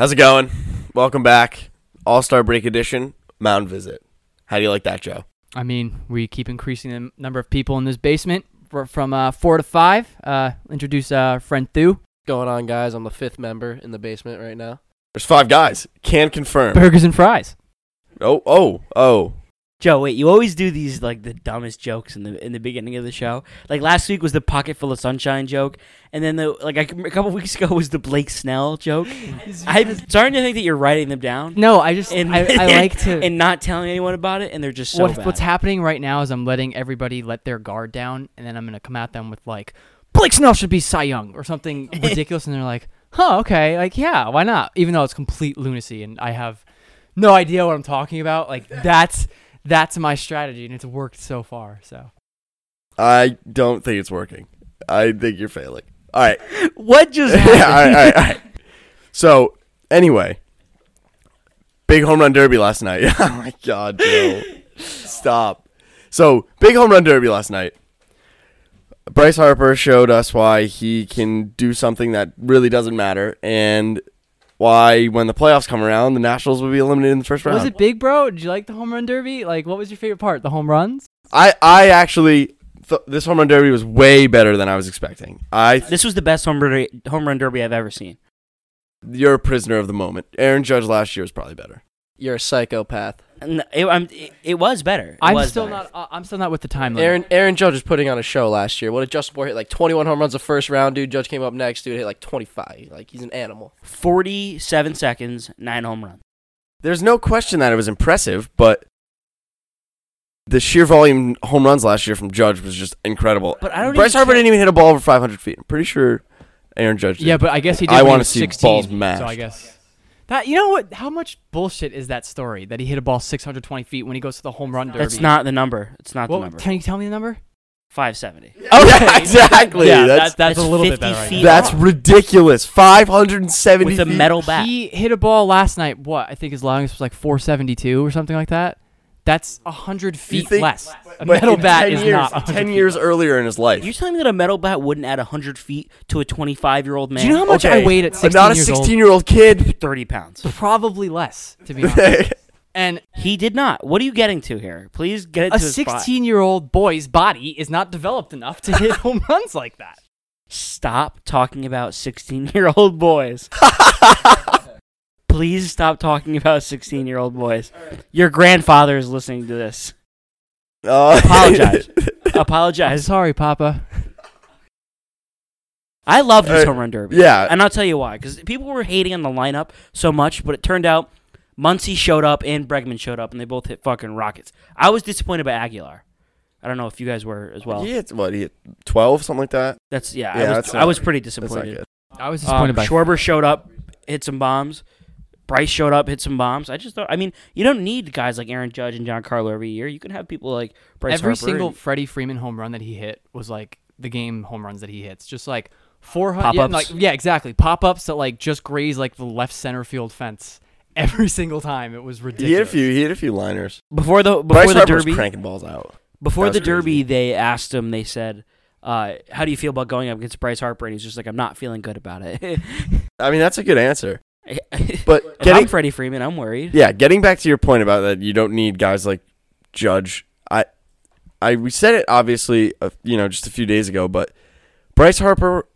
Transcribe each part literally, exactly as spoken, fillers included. How's it going? Welcome back. All-Star Break Edition, Mound Visit. How do you like that, Joe? I mean, we keep increasing the number of people in this basement from uh, four to five. Uh, introduce uh, friend Thu. What's going on, guys? I'm the fifth member in the basement right now. There's five guys. Can confirm. Burgers and fries. Oh, oh, oh. Joe, wait, you always do these, like, the dumbest jokes in the in the beginning of the show. Like, last week was the pocket full of sunshine joke, and then, the like, a couple weeks ago was the Blake Snell joke. I'm starting to think that you're writing them down. No, I just, and, I, I like to. And not telling anyone about it, and they're just so what, bad. What's happening right now is I'm letting everybody let their guard down, and then I'm going to come at them with, like, Blake Snell should be Cy Young, or something ridiculous, and they're like, huh, okay, like, yeah, why not? Even though it's complete lunacy, and I have no idea what I'm talking about. Like, that's... That's my strategy, and it's worked so far. So, I don't think it's working. I think you're failing. All right. What just happened? Yeah, all right, all right, all right. So, anyway, big home run derby last night. Oh, my God, Joe. Stop. So, big home run derby last night. Bryce Harper showed us why he can do something that really doesn't matter, and why, when the playoffs come around, the Nationals will be eliminated in the first round. Was it big, bro? Did you like the home run derby? Like, what was your favorite part? The home runs? I, I actually, th- this home run derby was way better than I was expecting. I th- This was the best home run, home run derby I've ever seen. You're a prisoner of the moment. Aaron Judge last year was probably better. You're a psychopath. No, it, I'm, it, it was better. It I'm was still better. not. Uh, I'm still not with the time limit. Aaron Aaron Judge was putting on a show last year. What did Justin Bour hit? Like twenty-one home runs the first round, dude. Judge came up next, dude. Hit like twenty-five. Like he's an animal. Forty-seven seconds, nine home runs. There's no question that it was impressive, but the sheer volume home runs last year from Judge was just incredible. But I don't. Bryce Harper didn't even hit a ball over five hundred feet. I'm pretty sure Aaron Judge did. Yeah, but I guess he did. I want to see balls mashed. So I guess. That, you know what? How much bullshit is that story that he hit a ball six hundred twenty feet when he goes to the home run derby? That's not the number. It's not well, the number. Can you tell me the number? five seventy. Oh, okay. Yeah, exactly. Yeah, that's, that's, that's a little bit better. Right, that's ridiculous. five hundred seventy with feet. With a metal bat. He hit a ball last night. What? I think his longest was like four seventy-two or something like that. That's one hundred feet think, less. A metal bat is years, not ten years less. Earlier in his life. You're telling me that a metal bat wouldn't add one hundred feet to a twenty-five-year-old man? Do you know how much okay. I weighed at sixteen years old? I'm not a sixteen-year-old kid. thirty pounds. Probably less, to be honest. And he did not. What are you getting to here? Please get it to his spot. A sixteen-year-old boy's body is not developed enough to hit home runs like that. Stop talking about sixteen-year-old boys. Please stop talking about sixteen-year-old boys. Your grandfather is listening to this. Uh, Apologize. Apologize. I'm sorry, Papa. I loved this uh, home run derby. Yeah. And I'll tell you why. Because people were hating on the lineup so much, but it turned out Muncie showed up and Bregman showed up, and they both hit fucking rockets. I was disappointed by Aguilar. I don't know if you guys were as well. He hit, what, he hit twelve, something like that? That's Yeah, yeah I, was, that's not, I was pretty disappointed. I was disappointed um, by Schwarber showed up, hit some bombs. Bryce showed up, hit some bombs. I just thought, I mean, you don't need guys like Aaron Judge and Giancarlo every year. You can have people like Bryce Harper. Every single and- Freddie Freeman home run that he hit was like the game home runs that he hits. Just like four hundred. Pop-ups. Yeah, like, yeah, exactly. Pop-ups that like just graze like the left center field fence every single time. It was ridiculous. He hit a few, he hit a few liners. Before the, before Bryce the Harper's derby, cranking balls out. Before the crazy. derby, they asked him, they said, uh, how do you feel about going up against Bryce Harper? And he's just like, I'm not feeling good about it. I mean, that's a good answer. But getting, I'm Freddie Freeman, I'm worried. Yeah, getting back to your point about that, you don't need guys like Judge. I, I we said it obviously, uh, you know, just a few days ago, but Bryce Harper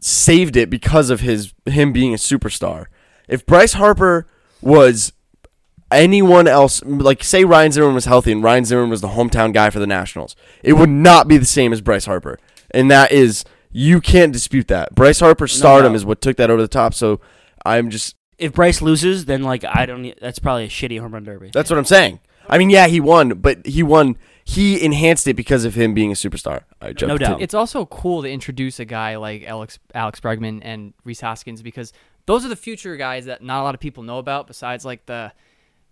saved it because of his him being a superstar. If Bryce Harper was anyone else, like say Ryan Zimmerman was healthy and Ryan Zimmerman was the hometown guy for the Nationals, it would not be the same as Bryce Harper, and that is you can't dispute that. Bryce Harper's stardom no, no. is what took that over the top. So. I'm just if Bryce loses, then like I don't. That's probably a shitty home run derby. That's what I'm saying. I mean, yeah, he won, but he won. He enhanced it because of him being a superstar. I no, no doubt. It's also cool to introduce a guy like Alex Alex Bregman and Rhys Hoskins because those are the future guys that not a lot of people know about. Besides, like the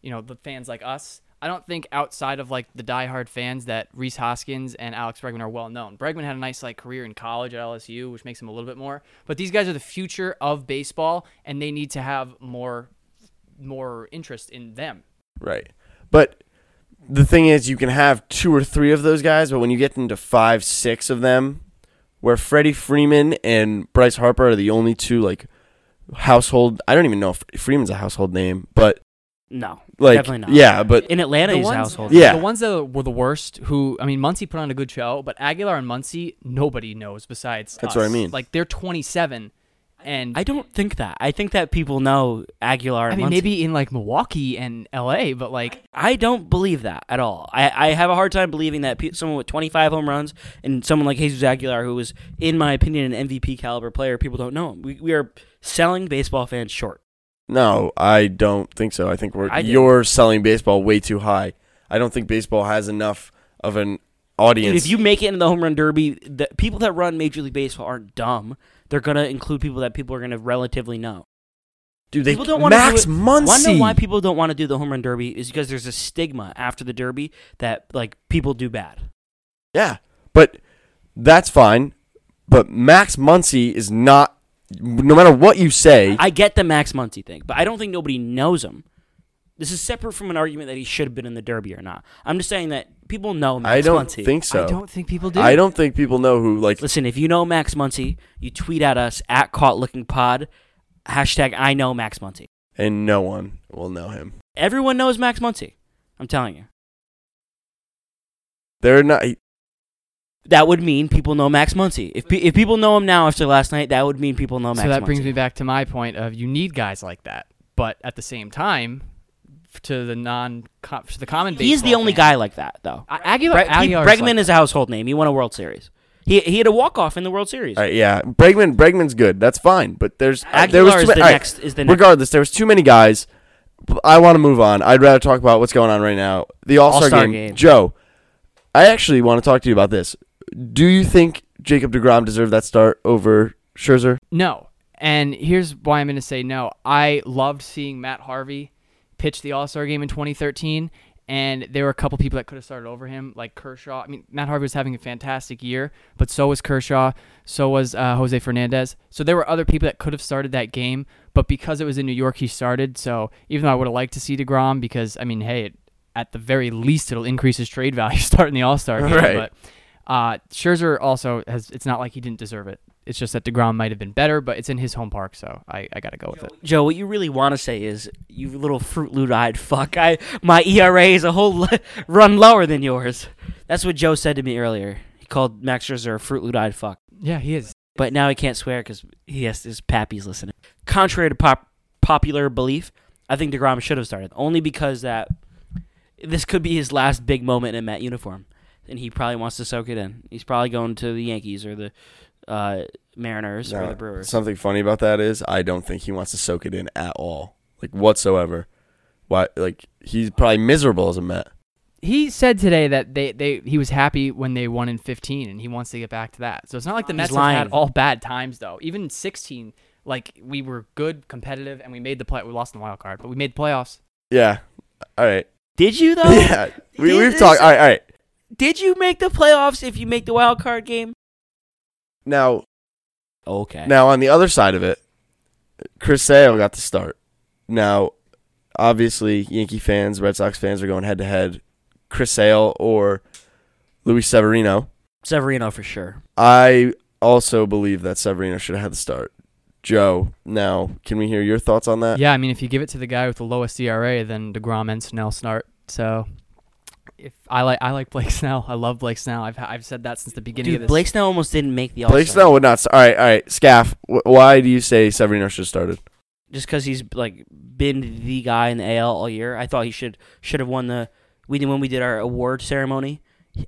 you know the fans like us, I don't think outside of like the diehard fans that Rhys Hoskins and Alex Bregman are well known. Bregman had a nice like career in college at L S U, which makes him a little bit more. But these guys are the future of baseball, and they need to have more, more interest in them. Right, but the thing is, you can have two or three of those guys, but when you get into five, six of them, where Freddie Freeman and Bryce Harper are the only two like household. I don't even know if Freeman's a household name, but no, like, definitely not. Yeah, but in Atlanta, he's ones, household. Yeah, the ones that were the worst. Who I mean, Muncie put on a good show, but Aguilar and Muncie, nobody knows besides. That's us. What I mean. Like they're twenty-seven, and I don't think that. I think that people know Aguilar. And I mean, Muncie. Maybe in like Milwaukee and L A, but like I don't believe that at all. I, I have a hard time believing that someone with twenty-five home runs and someone like Jesus Aguilar, who was in my opinion an M V P caliber player, people don't know him. We we are selling baseball fans short. No, I don't think so. I think we're I you're selling baseball way too high. I don't think baseball has enough of an audience. Dude, if you make it in the home run derby, the people that run Major League Baseball aren't dumb. They're gonna include people that people are gonna relatively know. Dude, they people don't want Max to do Muncy. I wonder why people don't want to do the home run derby is because there's a stigma after the derby that like people do bad. Yeah, but that's fine. But Max Muncy is not. No matter what you say. I get the Max Muncy thing, but I don't think nobody knows him. This is separate from an argument that he should have been in the derby or not. I'm just saying that people know Max Muncy. I don't Muncy. think so. I don't think people do. I don't think people know who, like... Listen, if you know Max Muncy, you tweet at us, at CaughtLookingPod, hashtag I know Max Muncy. And no one will know him. Everyone knows Max Muncy. I'm telling you. They're not... That would mean people know Max Muncy. If pe- if people know him now after last night, that would mean people know Max Muncy. So that Muncy. brings me back to my point of you need guys like that. But at the same time, to the non to the common baseball He's the only fan, guy like that, though. I, Aguilar, Bre- he, Bregman like is a household name. He won a World Series. He he had a walk-off in the World Series. Right, yeah, Bregman Bregman's good. That's fine. But there's Aguilar there was too is, ma- the right, next, is the next. Regardless, there was too many guys. I want to move on. I'd rather talk about what's going on right now. The All-Star, All-Star game. game. Joe, I actually want to talk to you about this. Do you think Jacob DeGrom deserved that start over Scherzer? No, and here's why I'm going to say no. I loved seeing Matt Harvey pitch the All-Star game in twenty thirteen, and there were a couple people that could have started over him, like Kershaw. I mean, Matt Harvey was having a fantastic year, but so was Kershaw, so was uh, Jose Fernandez. So there were other people that could have started that game, but because it was in New York, he started. So even though I would have liked to see DeGrom because, I mean, hey, it, at the very least, it'll increase his trade value starting the All-Star game, right. but... Uh, Scherzer also has, it's not like he didn't deserve it. It's just that DeGrom might have been better, but it's in his home park, so I, I gotta go with it. Joe, what you really want to say is, you little Fruit Loop-eyed fuck, I, my E R A is a whole l- run lower than yours. That's what Joe said to me earlier. He called Max Scherzer a Fruit Loop-eyed fuck. Yeah, he is. But now he can't swear because he has his pappy's listening. Contrary to pop, popular belief, I think DeGrom should have started, only because that this could be his last big moment in a Met uniform. And he probably wants to soak it in. He's probably going to the Yankees or the uh, Mariners no, or the Brewers. Something funny about that is I don't think he wants to soak it in at all, like whatsoever. Why? Like he's probably miserable as a Met. He said today that they, they he was happy when they won in fifteen, and he wants to get back to that. So it's not like the Mets have had all bad times though. Even in sixteen, like we were good, competitive, and we made the play. We lost in the wild card, but we made the playoffs. Yeah. All right. Did you though? Yeah. We, we've this? talked. All right. All right. Did you make the playoffs if you make the wild card game? Now, okay. Now, on the other side of it, Chris Sale got the start. Now, obviously, Yankee fans, Red Sox fans are going head-to-head. Chris Sale or Luis Severino. Severino for sure. I also believe that Severino should have had the start. Joe, now, can we hear your thoughts on that? Yeah, I mean, if you give it to the guy with the lowest E R A, then DeGrom and Snell start, so... If I like I like Blake Snell. I love Blake Snell. I've I've said that since the beginning Dude, of this. Blake Snell almost didn't make the All-Star. Blake Snell would not. All right, all right. Scaff, wh- why do you say Severino should have started? Just because he's like been the guy in the A L all year. I thought he should should have won the. We did when we did our award ceremony.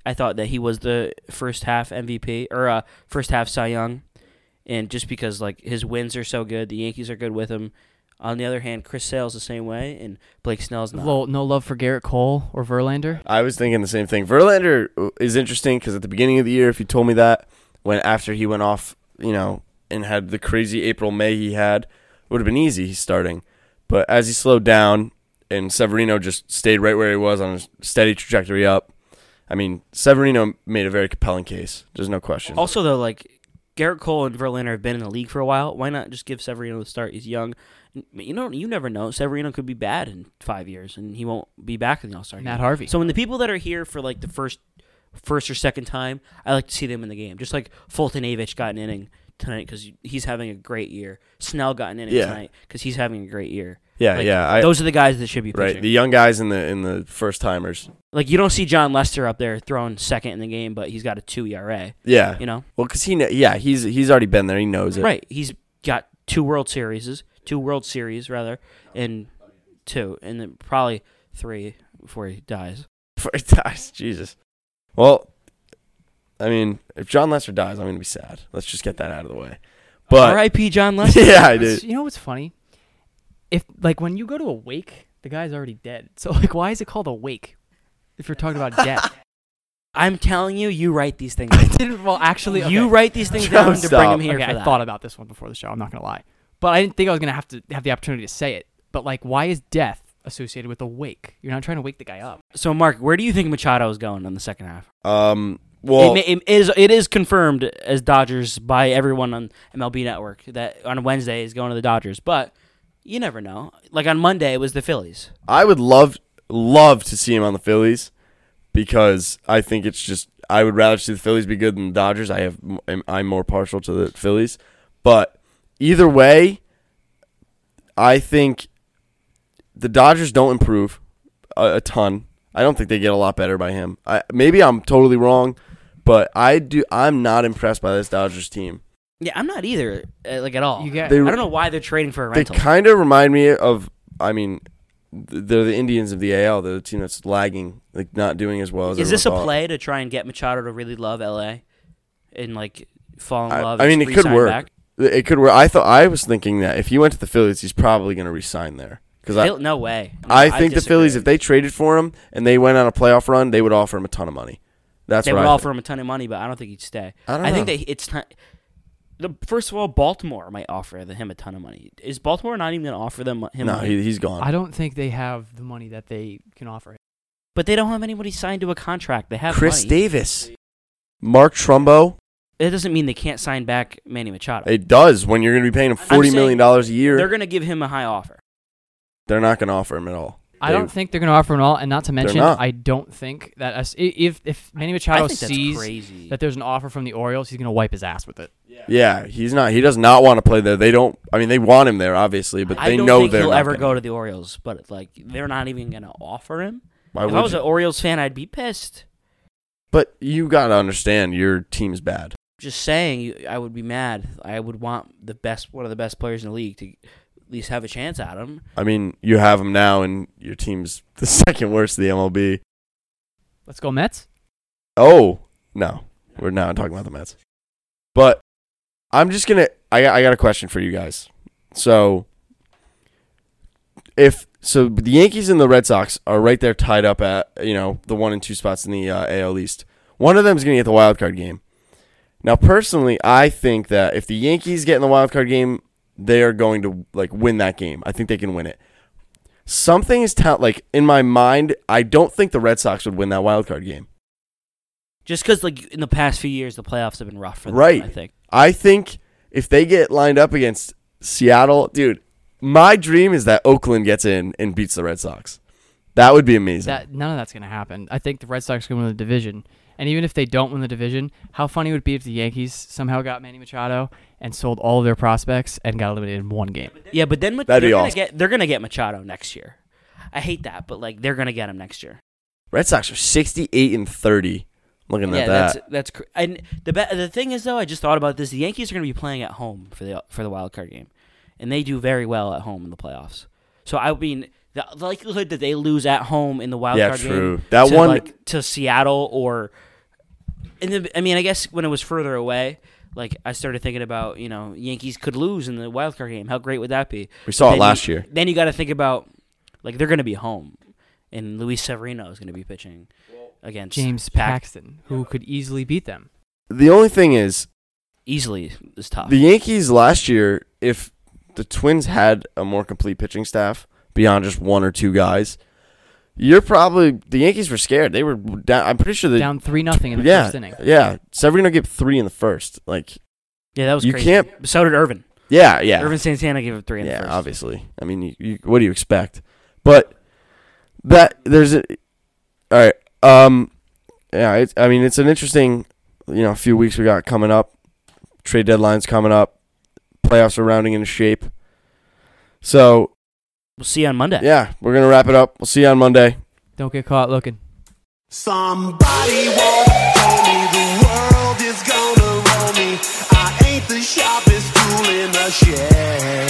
I thought that he was the first half M V P or uh, first half Cy Young, and just because like his wins are so good, the Yankees are good with him. On the other hand, Chris Sale's the same way, and Blake Snell's not. Well, no love for Garrett Cole or Verlander? I was thinking the same thing. Verlander is interesting because at the beginning of the year, if you told me that, when after he went off, you know, and had the crazy April, May he had, it would have been easy, he's starting. But as he slowed down, and Severino just stayed right where he was on a steady trajectory up, I mean, Severino made a very compelling case. There's no question. Also, though, like... Garrett Cole and Verlander have been in the league for a while. Why not just give Severino the start? He's young. You know, you never know. Severino could be bad in five years, and he won't be back in the All-Star game. Matt Harvey. So when the people that are here for, like, the first first or second time, I like to see them in the game. Just like Fulton Avich got an inning tonight because he's having a great year. Snell got an inning yeah. tonight because he's having a great year. Yeah, like, yeah. I, those are the guys that should be pitching. Right, the young guys and the in the first timers. Like you don't see John Lester up there throwing second in the game, but he's got a two E R A. Yeah, you know. Well, because he, yeah, he's he's already been there. He knows it. Right, he's got two World Series, two World Series rather, and two, and then probably three before he dies. Before he dies, Jesus. Well, I mean, if John Lester dies, I'm gonna be sad. Let's just get that out of the way. But R I P John Lester. Yeah, I did. You know what's funny? If like when you go to a wake, the guy's already dead. So like, why is it called a wake? If you're talking about death, I'm telling you, you write these things. I didn't. Well, actually, okay. You write these things down no, to stop. Bring them here. Okay, for I that. Thought about this one before the show. I'm not gonna lie, but I didn't think I was gonna have to have the opportunity to say it. But like, why is death associated with a wake? You're not trying to wake the guy up. So, Mark, where do you think Machado is going in the second half? Um. Well, it, it is it is confirmed as Dodgers by everyone on M L B Network that on Wednesday is going to the Dodgers, but. You never know. Like on Monday, it was the Phillies. I would love, love to see him on the Phillies because I think it's just I would rather see the Phillies be good than the Dodgers. I have I'm more partial to the Phillies, but either way, I think the Dodgers don't improve a, a ton. I don't think they get a lot better by him. I, maybe I'm totally wrong, but I do. I'm not impressed by this Dodgers team. Yeah, I'm not either, like, at all. You get, they, I don't know why they're trading for a rental. They kind of remind me of, I mean, they're the Indians of the A L. They're the team that's lagging, like, not doing as well as Is this a thought. Play to try and get Machado to really love L A and, like, fall in love I, and I mean, it could work. Back? It could work. I thought I was thinking that if he went to the Phillies, he's probably going to resign there. Cause I, no way. I, mean, I think I the Phillies, if they traded for him and they went on a playoff run, they would offer him a ton of money. That's They would I offer think. him a ton of money, but I don't think he'd stay. I don't I know. I think that it's not... First of all, Baltimore might offer him a ton of money. Is Baltimore not even going to offer them him? No, money? He's gone. I don't think they have the money that they can offer him. But they don't have anybody signed to a contract. They have Chris money. Davis, Mark Trumbo. It doesn't mean they can't sign back Manny Machado. It does when you're going to be paying him forty million dollars a year. They're going to give him a high offer. They're not going to offer him at all. I they, don't think they're going to offer him at all, and not to mention, not. I don't think that us, if if Manny Machado sees that there's an offer from the Orioles, he's going to wipe his ass with it. Yeah. yeah, he's not. He does not want to play there. They don't. I mean, they want him there, obviously, but they know they're. I don't know think he'll ever gonna. go to the Orioles, but like they're not even going to offer him. Why if would I was you? An Orioles fan, I'd be pissed. But you got to understand, your team's bad. Just saying, I would be mad. I would want the best, one of the best players in the league to. At least have a chance at him. I mean, you have him now, and your team's the second worst of the M L B. Let's go Mets? Oh, no. We're not talking about the Mets. But I'm just going to – I got a question for you guys. So, if so the Yankees and the Red Sox are right there tied up at, you know, the one and two spots in the uh, A L East. One of them is going to get the wild card game. Now, personally, I think that if the Yankees get in the wild card game – they are going to like win that game. I think they can win it. Something is ta- like in my mind. I don't think the Red Sox would win that wild card game. Just because like in the past few years, the playoffs have been rough for them. Right. I think. I think if they get lined up against Seattle, dude, my dream is that Oakland gets in and beats the Red Sox. That would be amazing. That, none of that's going to happen. I think the Red Sox are going to win the division. And even if they don't win the division, how funny it would be if the Yankees somehow got Manny Machado and sold all of their prospects and got eliminated in one game. Yeah, but then they're going awesome. to get they're going to get Machado next year. I hate that, but like they're going to get him next year. Red Sox are sixty-eight and thirty. Looking yeah, at that. Yeah, that's that's cr- and the be- the thing is though, I just thought about this. The Yankees are going to be playing at home for the for the wild card game. And they do very well at home in the playoffs. So I mean the likelihood that they lose at home in the wild yeah, card true. game that to, one like, to Seattle or And the, I mean, I guess when it was further away, like I started thinking about, you know, Yankees could lose in the wild card game. How great would that be? We saw it last you, year. Then you got to think about, like, they're going to be home, and Luis Severino is going to be pitching against James Paxton, who could easily beat them. The only thing is, easily is tough. The Yankees last year, if the Twins had a more complete pitching staff beyond just one or two guys. You're probably – the Yankees were scared. They were down – I'm pretty sure they – Down three nothing in the yeah, first inning. Yeah. Severino gave three in the first. Like, yeah, that was you crazy. Can't, so did Irvin. Yeah, yeah. Irvin Santana gave up three in yeah, the first. Yeah, obviously. I mean, you, you, what do you expect? But that – there's a – all right. Um, yeah, it's, I mean, it's an interesting, you know, few weeks we got coming up. Trade deadline's coming up. Playoffs are rounding into shape. So we'll see you on Monday. Yeah, we're going to wrap it up. We'll see you on Monday. Don't get caught looking. Somebody won't tell me the world is going to roll me. I ain't the sharpest tool in the shed.